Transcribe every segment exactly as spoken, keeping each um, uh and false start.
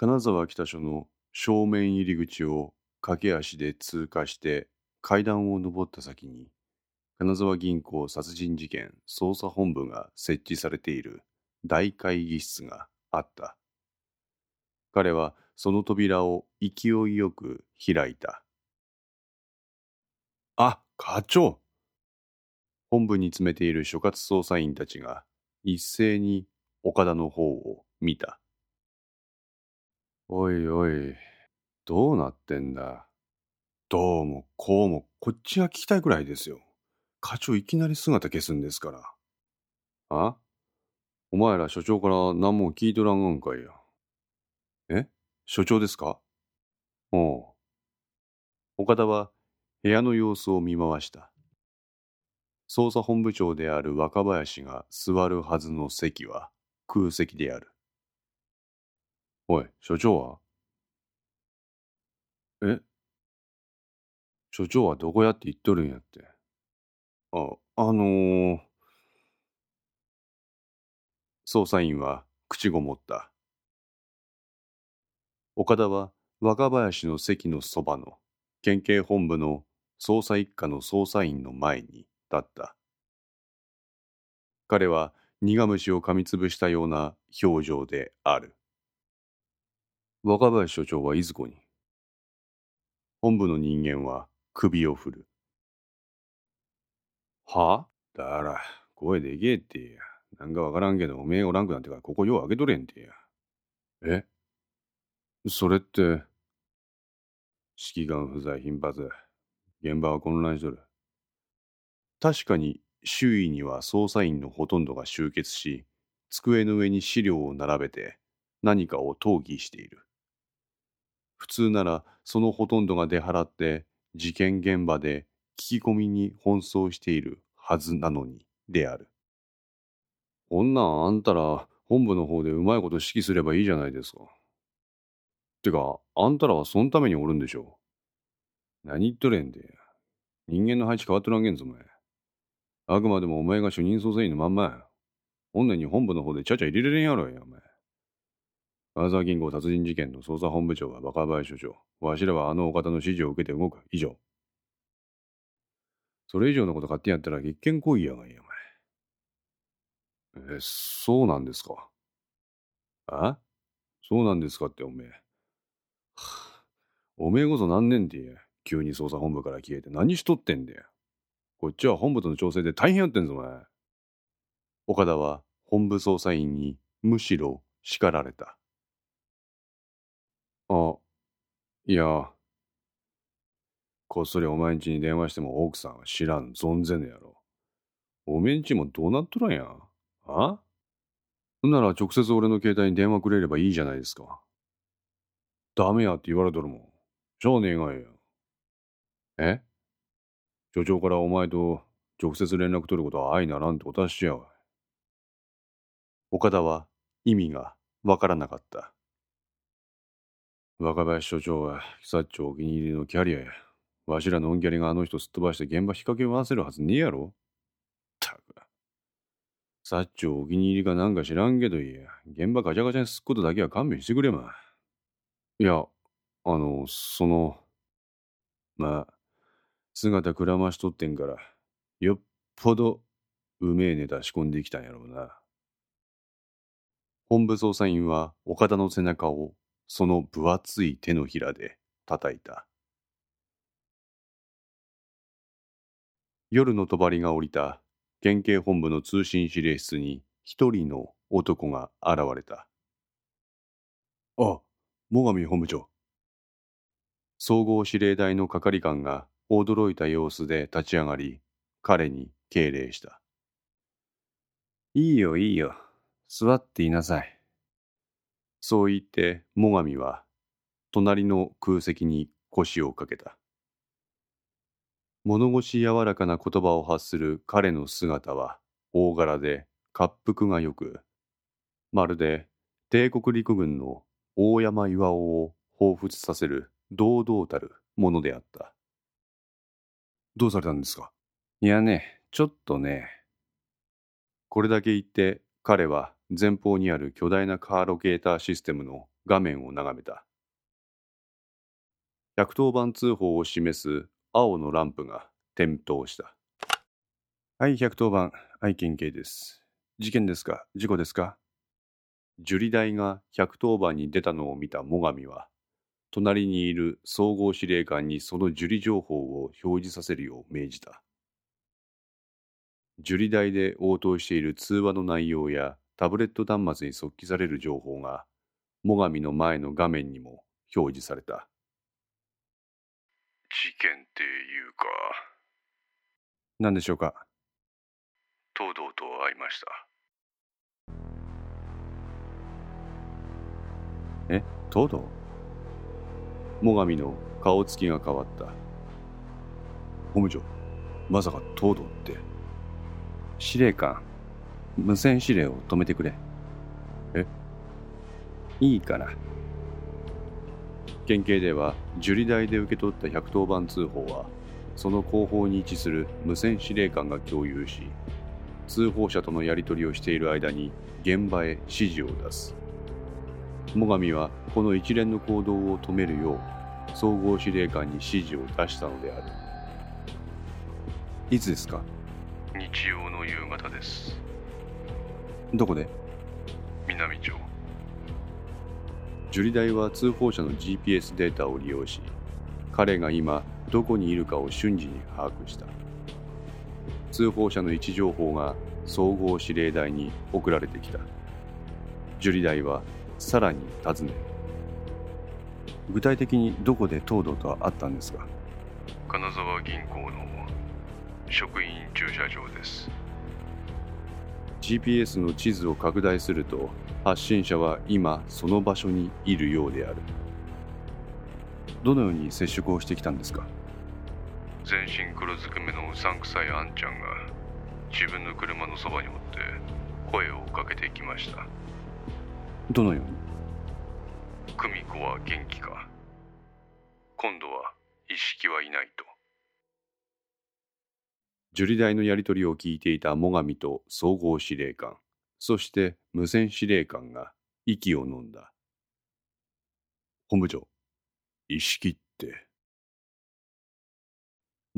金沢北署の正面入り口を駆け足で通過して階段を上った先に、金沢銀行殺人事件捜査本部が設置されている大会議室があった。彼はその扉を勢いよく開いた。あ、課長。本部に詰めている所轄捜査員たちが一斉に岡田の方を見た。おいおい、どうなってんだ。どうもこうもこっちが聞きたいくらいですよ。課長いきなり姿消すんですから。あ？お前ら所長から何も聞いとらんがんかいや。え？所長ですか？おう。岡田は部屋の様子を見回した。捜査本部長である若林が座るはずの席は空席である。おい、所長は？え？所長はどこやって言っとるんやって。あ、あのー、捜査員は口ごもった。岡田は若林の席のそばの県警本部の捜査一課の捜査員の前に立った。彼は苦虫を噛みつぶしたような表情である。若林署長はいずこに？本部の人間は首を振る。は？だから声でけえってや。なんかわからんけどおめえおらんくなんてからここよう開けとれんてや。え？それって。指揮官不在頻発。現場は混乱しとる。確かに周囲には捜査員のほとんどが集結し、机の上に資料を並べて何かを討議している。普通ならそのほとんどが出払って事件現場で聞き込みに奔走しているはずなのにである。こんなんあんたら本部の方でうまいこと指揮すればいいじゃないですか。てかあんたらはそのためにおるんでしょう。何言っとれんで。人間の配置変わっとらんげんぞお前。あくまでもお前が主任捜査員のまんまや。女に本部の方でちゃちゃ入れれれんやろやお前。金沢銀行殺人事件の捜査本部長は若林署長。わしらはあのお方の指示を受けて動く。以上。それ以上のこと勝手にやったら立件行為やがいやお前。え、そうなんですか。あ？そうなんですかっておめえ。おめえこそ何年で急に捜査本部から消えて何しとってんだよ。こっちは本部との調整で大変やってんぞお前。岡田は本部捜査員にむしろ叱られた。あ、いや、こっそりお前んちに電話しても奥さんは知らん、存ぜぬやろ。おめんちもどうなっとらんやん。あ？なら直接俺の携帯に電話くれればいいじゃないですか。ダメやって言われとるもん。じゃあねえがいや。え？署長からお前と直接連絡取ることは相ならんってお達しやわ。岡田は意味がわからなかった。若林署長は久っちょお気に入りのキャリアや。わしらのんキャリがあの人すっ飛ばして現場引っ掛け回せるはずねえやろ。ったく。さっちょお気に入りかなんか知らんけどいいや。現場ガチャガチャにすっことだけは勘弁してくれま。いや、あの、その、まあ、姿くらましとってんから、よっぽどうめえネタ仕込んできたんやろうな。本部捜査員は岡田の背中をその分厚い手のひらで叩いた。夜の帳が降りた県警本部の通信指令室に一人の男が現れた。あ、最上本部長。総合指令台の係官が驚いた様子で立ち上がり、彼に敬礼した。いいよいいよ。座っていなさい。そう言って最上は隣の空席に腰をかけた。物腰柔らかな言葉を発する彼の姿は大柄で恰幅がよく、まるで帝国陸軍の大山巌を彷彿させる堂々たるものであった。どうされたんですか？いやね、ちょっとね。これだけ言って彼は前方にある巨大なカーロケーターシステムの画面を眺めた。ひゃくとおばん通報を示す青のランプが点灯した。はい、ひゃくとおばん、愛県警です。事件ですか？事故ですか？受理台がひゃくとおばんに出たのを見た最上は、隣にいる総合司令官にその受理情報を表示させるよう命じた。受理台で応答している通話の内容やタブレット端末に即帰される情報が、最上の前の画面にも表示された。事件っていうか。何でしょうか。東堂と会いました。え、東堂？最上の顔つきが変わった。本部長、まさか東堂って。司令官、無線指令を止めてくれ。え？いいから。県警では、受理台で受け取ったひゃくとおばん通報は、その後方に位置する無線司令官が共有し、通報者とのやり取りをしている間に現場へ指示を出す。最上はこの一連の行動を止めるよう総合司令官に指示を出したのである。いつですか？日曜の夕方です。どこで？南町。受理台は通報者の ジーピーエス データを利用し、彼が今どこにいるかを瞬時に把握した。通報者の位置情報が総合指令台に送られてきた。受理台はさらに尋ね、具体的にどこで東堂と会ったんですか？金沢銀行の職員駐車場です。 ジーピーエス の地図を拡大すると、発信者は今その場所にいるようである。どのように接触をしてきたんですか？全身黒ずくめのうさんくさいあんちゃんが自分の車のそばにおって声をかけてきました。どのように？久美子は元気か？今度は意識はいないと。受理台のやり取りを聞いていた最上と総合司令官、そして無線司令官が息を飲んだ。本部長、意識って。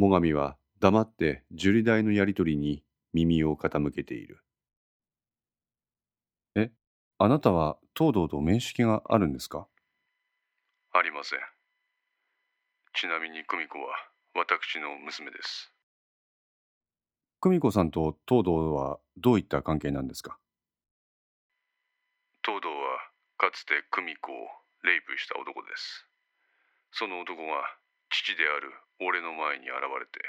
最上は黙って受理台のやり取りに耳を傾けている。え、あなたは東堂と面識があるんですか？ありません。ちなみに久美子は私の娘です。久美子さんと東堂はどういった関係なんですか？東堂はかつて久美子をレイプした男です。その男が父である俺の前に現れて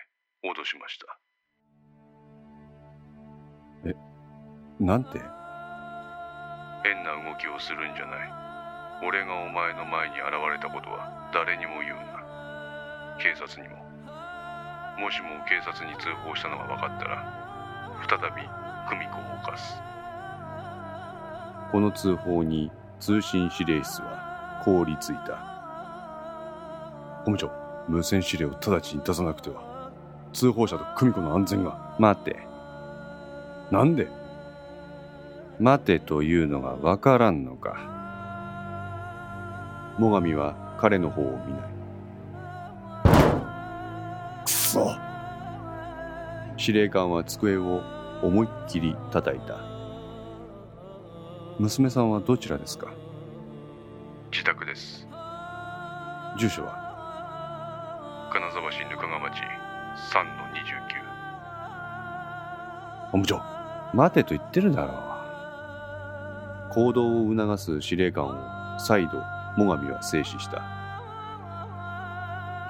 脅しました。え、なんて？変な動きをするんじゃない。俺がお前の前に現れたことは誰にも言うな。警察にも。もしも警察に通報したのが分かったら、再び久美子を犯す。この通報に通信指令室は凍りついた。本部長、無線指令を直ちに出さなくては、通報者と久美子の安全が。待て。なんで？待てというのがわからんのか。最上は彼の方を見ない。くそ。司令官は机を思いっきり叩いた。娘さんはどちらですか？自宅です。住所は？金沢市ぬかが町 さんのにじゅうきゅう。 本部長、待てと言ってるだろう。行動を促す司令官を再度最上は制止した。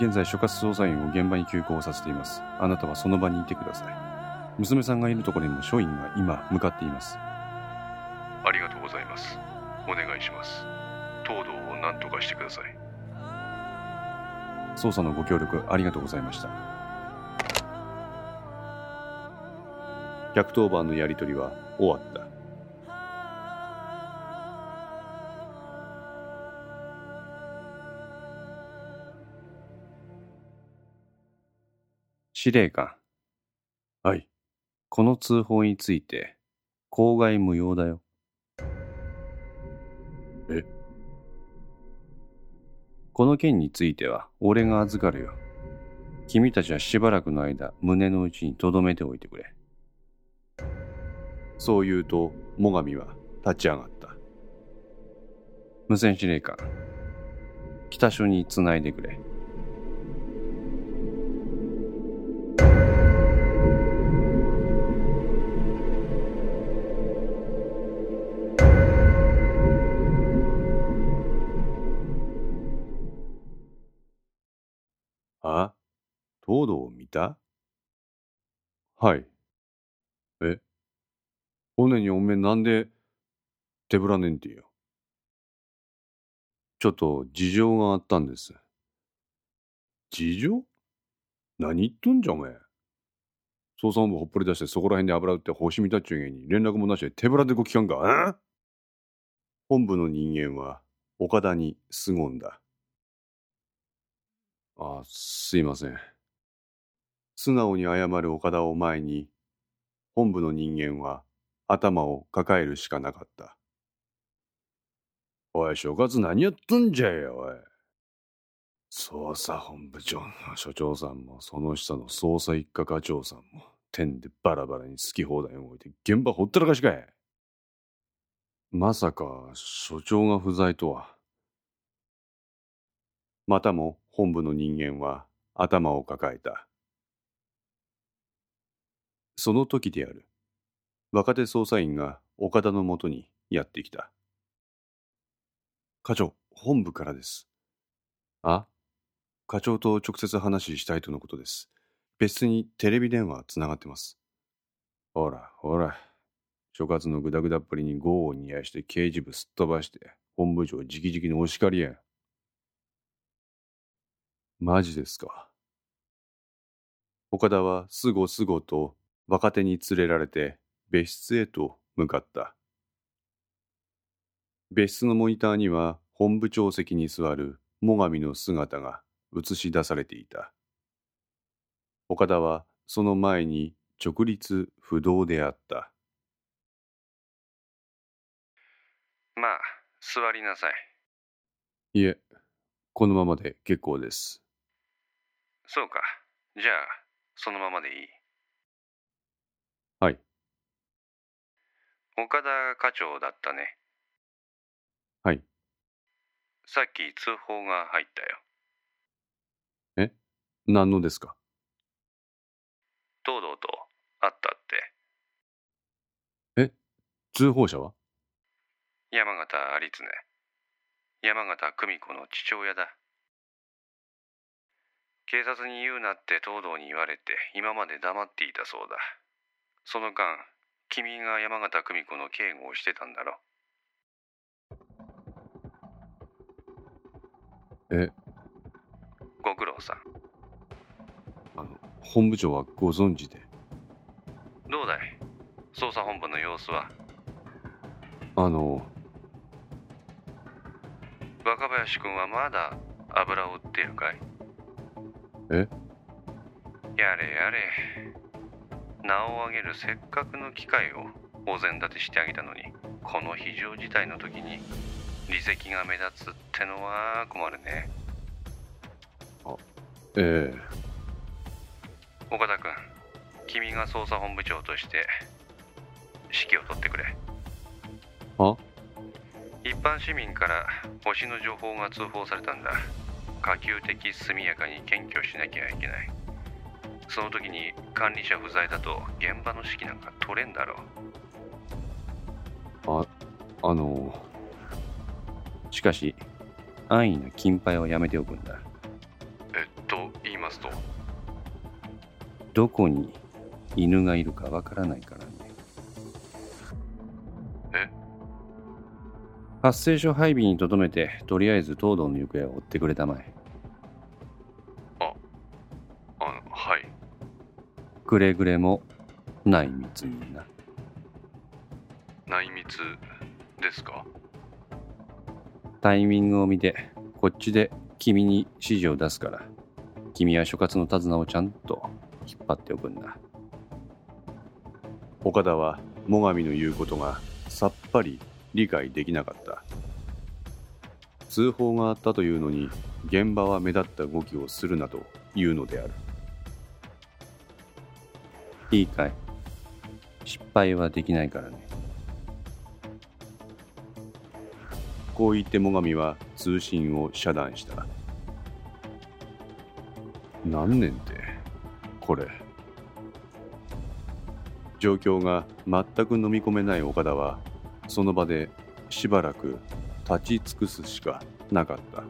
現在所轄捜査員を現場に急行させています。あなたはその場にいてください。娘さんがいるところにも署員が今向かっています。ありがとうございます。お願いします。東堂を何とかしてください。捜査のご協力ありがとうございました。ひゃくとおばんのやり取りは終わった。司令官。はい。この通報について口外無用だよ。え？この件については俺が預かるよ。君たちはしばらくの間胸の内に留めておいてくれ。そう言うと最上は立ち上がった。無線司令官、北署につないでくれ。あ、東堂を見た？はい。え、おねにおめえなんで手ぶらねんてよ。ちょっと事情があったんです。事情？何言っとんじゃおめえ。捜査本部ほっぽり出してそこら辺で油売って星見たっちゅうげに連絡もなしで手ぶらでごきかんか？本部の人間は岡田に凄んだ。あ, あ、すいません。素直に謝る岡田を前に、本部の人間は頭を抱えるしかなかった。おい、所轄何やっとんじゃいよ、おい。捜査本部長の所長さんも、その下の捜査一課課長さんも、天でバラバラに好き放題動いて現場ほったらかしかい。まさか、所長が不在とは。またも、本部の人間は頭を抱えた。その時である。若手捜査員が岡田のもとにやってきた。課長、本部からです。あ？課長と直接話したいとのことです。別室にテレビ電話つながってます。ほらほら。所轄のグダグダっぷりに業を煮やして刑事部すっ飛ばして本部長直々のお叱りや。マジですか。岡田はすごすごと若手に連れられて別室へと向かった。別室のモニターには本部長席に座る最上の姿が映し出されていた。岡田はその前に直立不動であった。まあ、座りなさい。いえ、このままで結構です。そうか。じゃあ、そのままでいい。はい。岡田課長だったね。はい。さっき通報が入ったよ。え？何のですか？東堂と会ったって。え？通報者は？山形有常。山形久美子の父親だ。警察に言うなって東堂に言われて今まで黙っていたそうだ。その間、君が山形久美子の警護をしてたんだろ。え、ご苦労さん。あの、本部長はご存知で。どうだい、捜査本部の様子は。あの、若林君はまだ油を売ってるかい。え？やれやれ。名を上げるせっかくの機会をお膳立てしてあげたのに、この非常事態の時に離席が目立つってのは困るね。あ、ええ。岡田君、君が捜査本部長として指揮を取ってくれ。は？一般市民から星の情報が通報されたんだ。可及的速やかに検挙しなきゃいけない。その時に管理者不在だと現場の指揮なんか取れんだろう。あ、あのしかし安易な金牌はやめておくんだ。えっと、言いますと？どこに犬がいるかわからないからね。発生所配備にとどめて、とりあえず東堂の行方を追ってくれたまえ。あ、あの、はい。くれぐれも内密にな。内密ですか？タイミングを見て、こっちで君に指示を出すから、君は所轄の手綱をちゃんと引っ張っておくんだ。岡田は最上の言うことがさっぱり理解できなかった。通報があったというのに、現場は目立った動きをするなというのである。いいかい、失敗はできないからね。こう言って最上は通信を遮断した。何年ってこれ。状況が全く飲み込めない岡田は、その場でしばらく立ち尽くすしかなかった。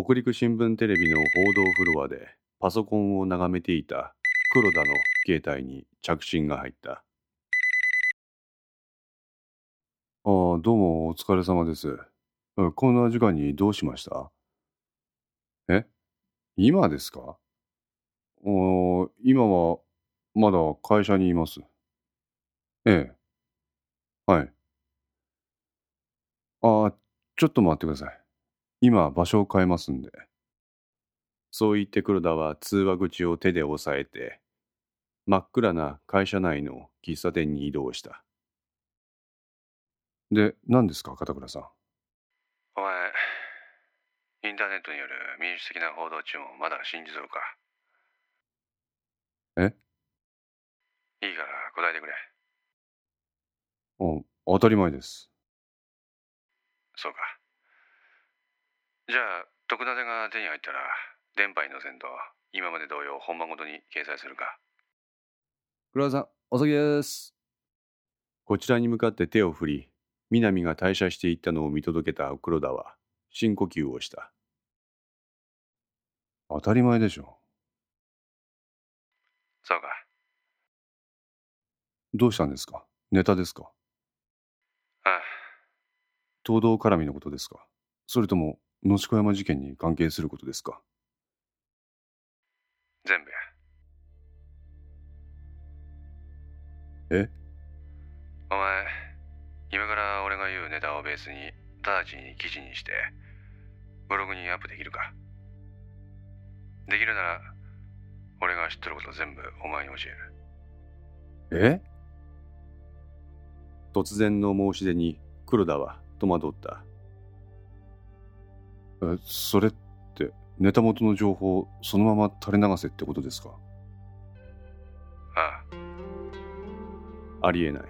北陸新聞テレビの報道フロアでパソコンを眺めていた黒田の携帯に着信が入った。ああ、どうもお疲れ様です。こんな時間にどうしました？え？今ですか？お、今はまだ会社にいます。ええ。はい。ああ、ちょっと待ってください。今場所を変えますんで。そう言って黒田は通話口を手で押さえて、真っ暗な会社内の喫茶店に移動した。で、何ですか、片倉さん。お前、インターネットによる民主的な報道注文をまだ信じとるか。え？いいから答えてくれ。あ、当たり前です。そうか。じゃあ、徳田が手に入ったら、電波に乗せんと、今まで同様本番ごとに掲載するか。黒田さん、お先です。こちらに向かって手を振り、南が退社していったのを見届けた黒田は、深呼吸をした。当たり前でしょ。そうか。どうしたんですか？ネタですか？ああ。東堂絡みのことですか？それとも、野宿山事件に関係することですか？全部や。え？お前、今から俺が言うネタをベースに直ちに記事にしてブログにアップできるか？できるなら俺が知ってること全部お前に教える。え？突然の申し出に黒田は戸惑った。それってネタ元の情報をそのまま垂れ流せってことですか？ああ、ありえな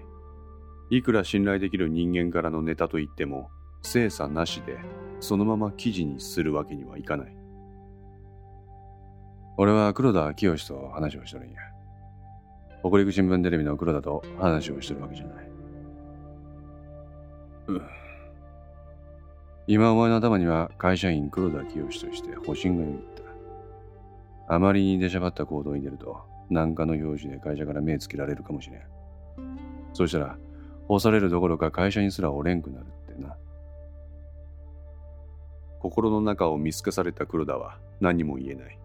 い。いくら信頼できる人間からのネタといっても、精査なしでそのまま記事にするわけにはいかない。俺は黒田清と話をしとるんや。北陸新聞テレビの黒田と話をしとるわけじゃない。うん。今お前の頭には会社員黒田清として保身がよぎった。あまりに出しゃばった行動に出ると、何かの拍子で会社から目つけられるかもしれん。そうしたら干されるどころか会社にすらおれんくなるってな。心の中を見透かされた黒田は何も言えない。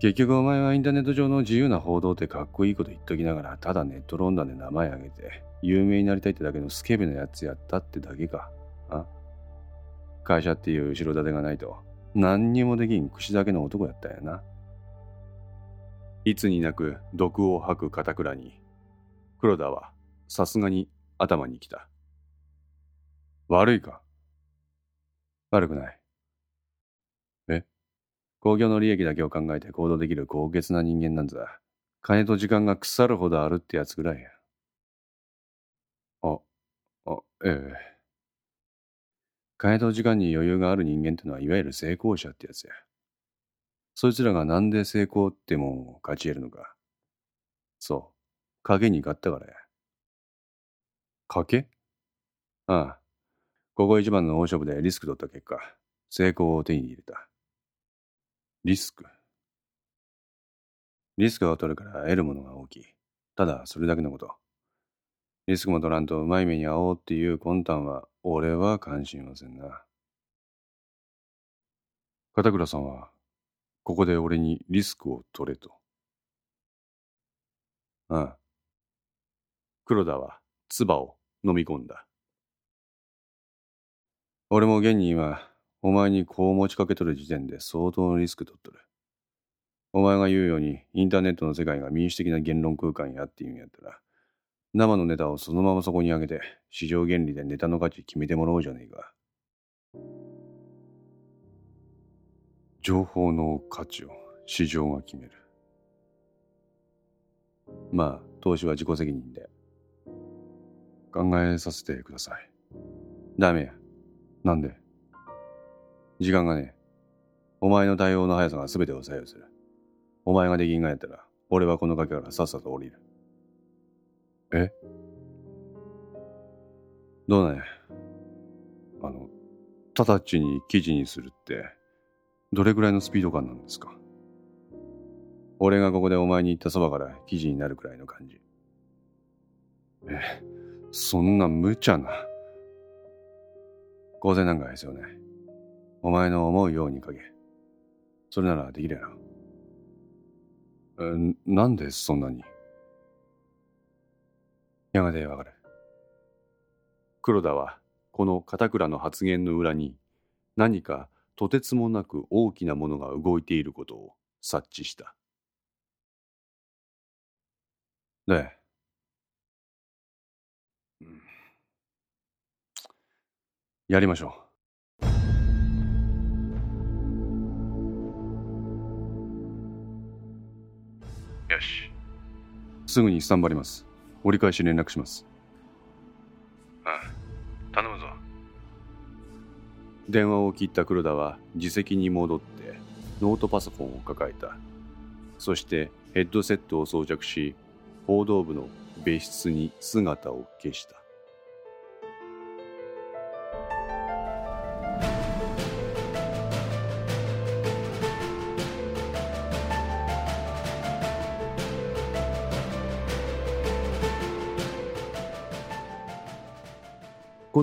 結局お前はインターネット上の自由な報道ってかっこいいこと言っときながら、ただネット論壇で名前挙げて有名になりたいってだけのスケベなやつやったってだけか。あ、会社っていう後ろ盾がないと何にもできん櫛だけの男やったんやな。いつになく毒を吐く片倉に黒田はさすがに頭にきた。悪いか？悪くない。え？公共の利益だけを考えて行動できる高潔な人間なんざ、金と時間が腐るほどあるってやつぐらいや。あ、あ、ええ。金と時間に余裕がある人間ってのは、いわゆる成功者ってやつや。そいつらがなんで成功ってもんを勝ち得るのか。そう、賭けに勝ったからや。賭け？ああ、ここ一番の大勝負でリスク取った結果、成功を手に入れた。リスク。リスクを取るから得るものが大きい。ただそれだけのこと。リスクも取らんとうまい目に遭おうっていう魂胆は、俺は関心ませんな。片倉さんは、ここで俺にリスクを取れと。ああ。黒田は、唾を飲み込んだ。俺も現に今、お前にこう持ちかけとる時点で相当のリスク取っとる。お前が言うようにインターネットの世界が民主的な言論空間やっていうんやったら、生のネタをそのままそこに上げて市場原理でネタの価値決めてもらおうじゃねえか。情報の価値を市場が決める。まあ投資は自己責任で考えさせてください。ダメや。なんで？時間がねえ。お前の対応の速さが全てを左右する。お前ができんがやったら俺はこの崖からさっさと降りる。え？どうなんや。あの直ちに記事にするってどれくらいのスピード感なんですか？俺がここでお前に言ったそばから記事になるくらいの感じ。え、そんな無茶な。公然なんか必要ない。お前の思うように書け。それならできるやろ。え、なんでそんなに？やがてわかる。黒田はこの片倉の発言の裏に何かとてつもなく大きなものが動いていることを察知した。で、やりましょう。よし。すぐにスタンバります。折り返し連絡します。ああ、頼むぞ。電話を切った黒田は自席に戻ってノートパソコンを抱えた。そしてヘッドセットを装着し、報道部の別室に姿を消した。こ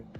う。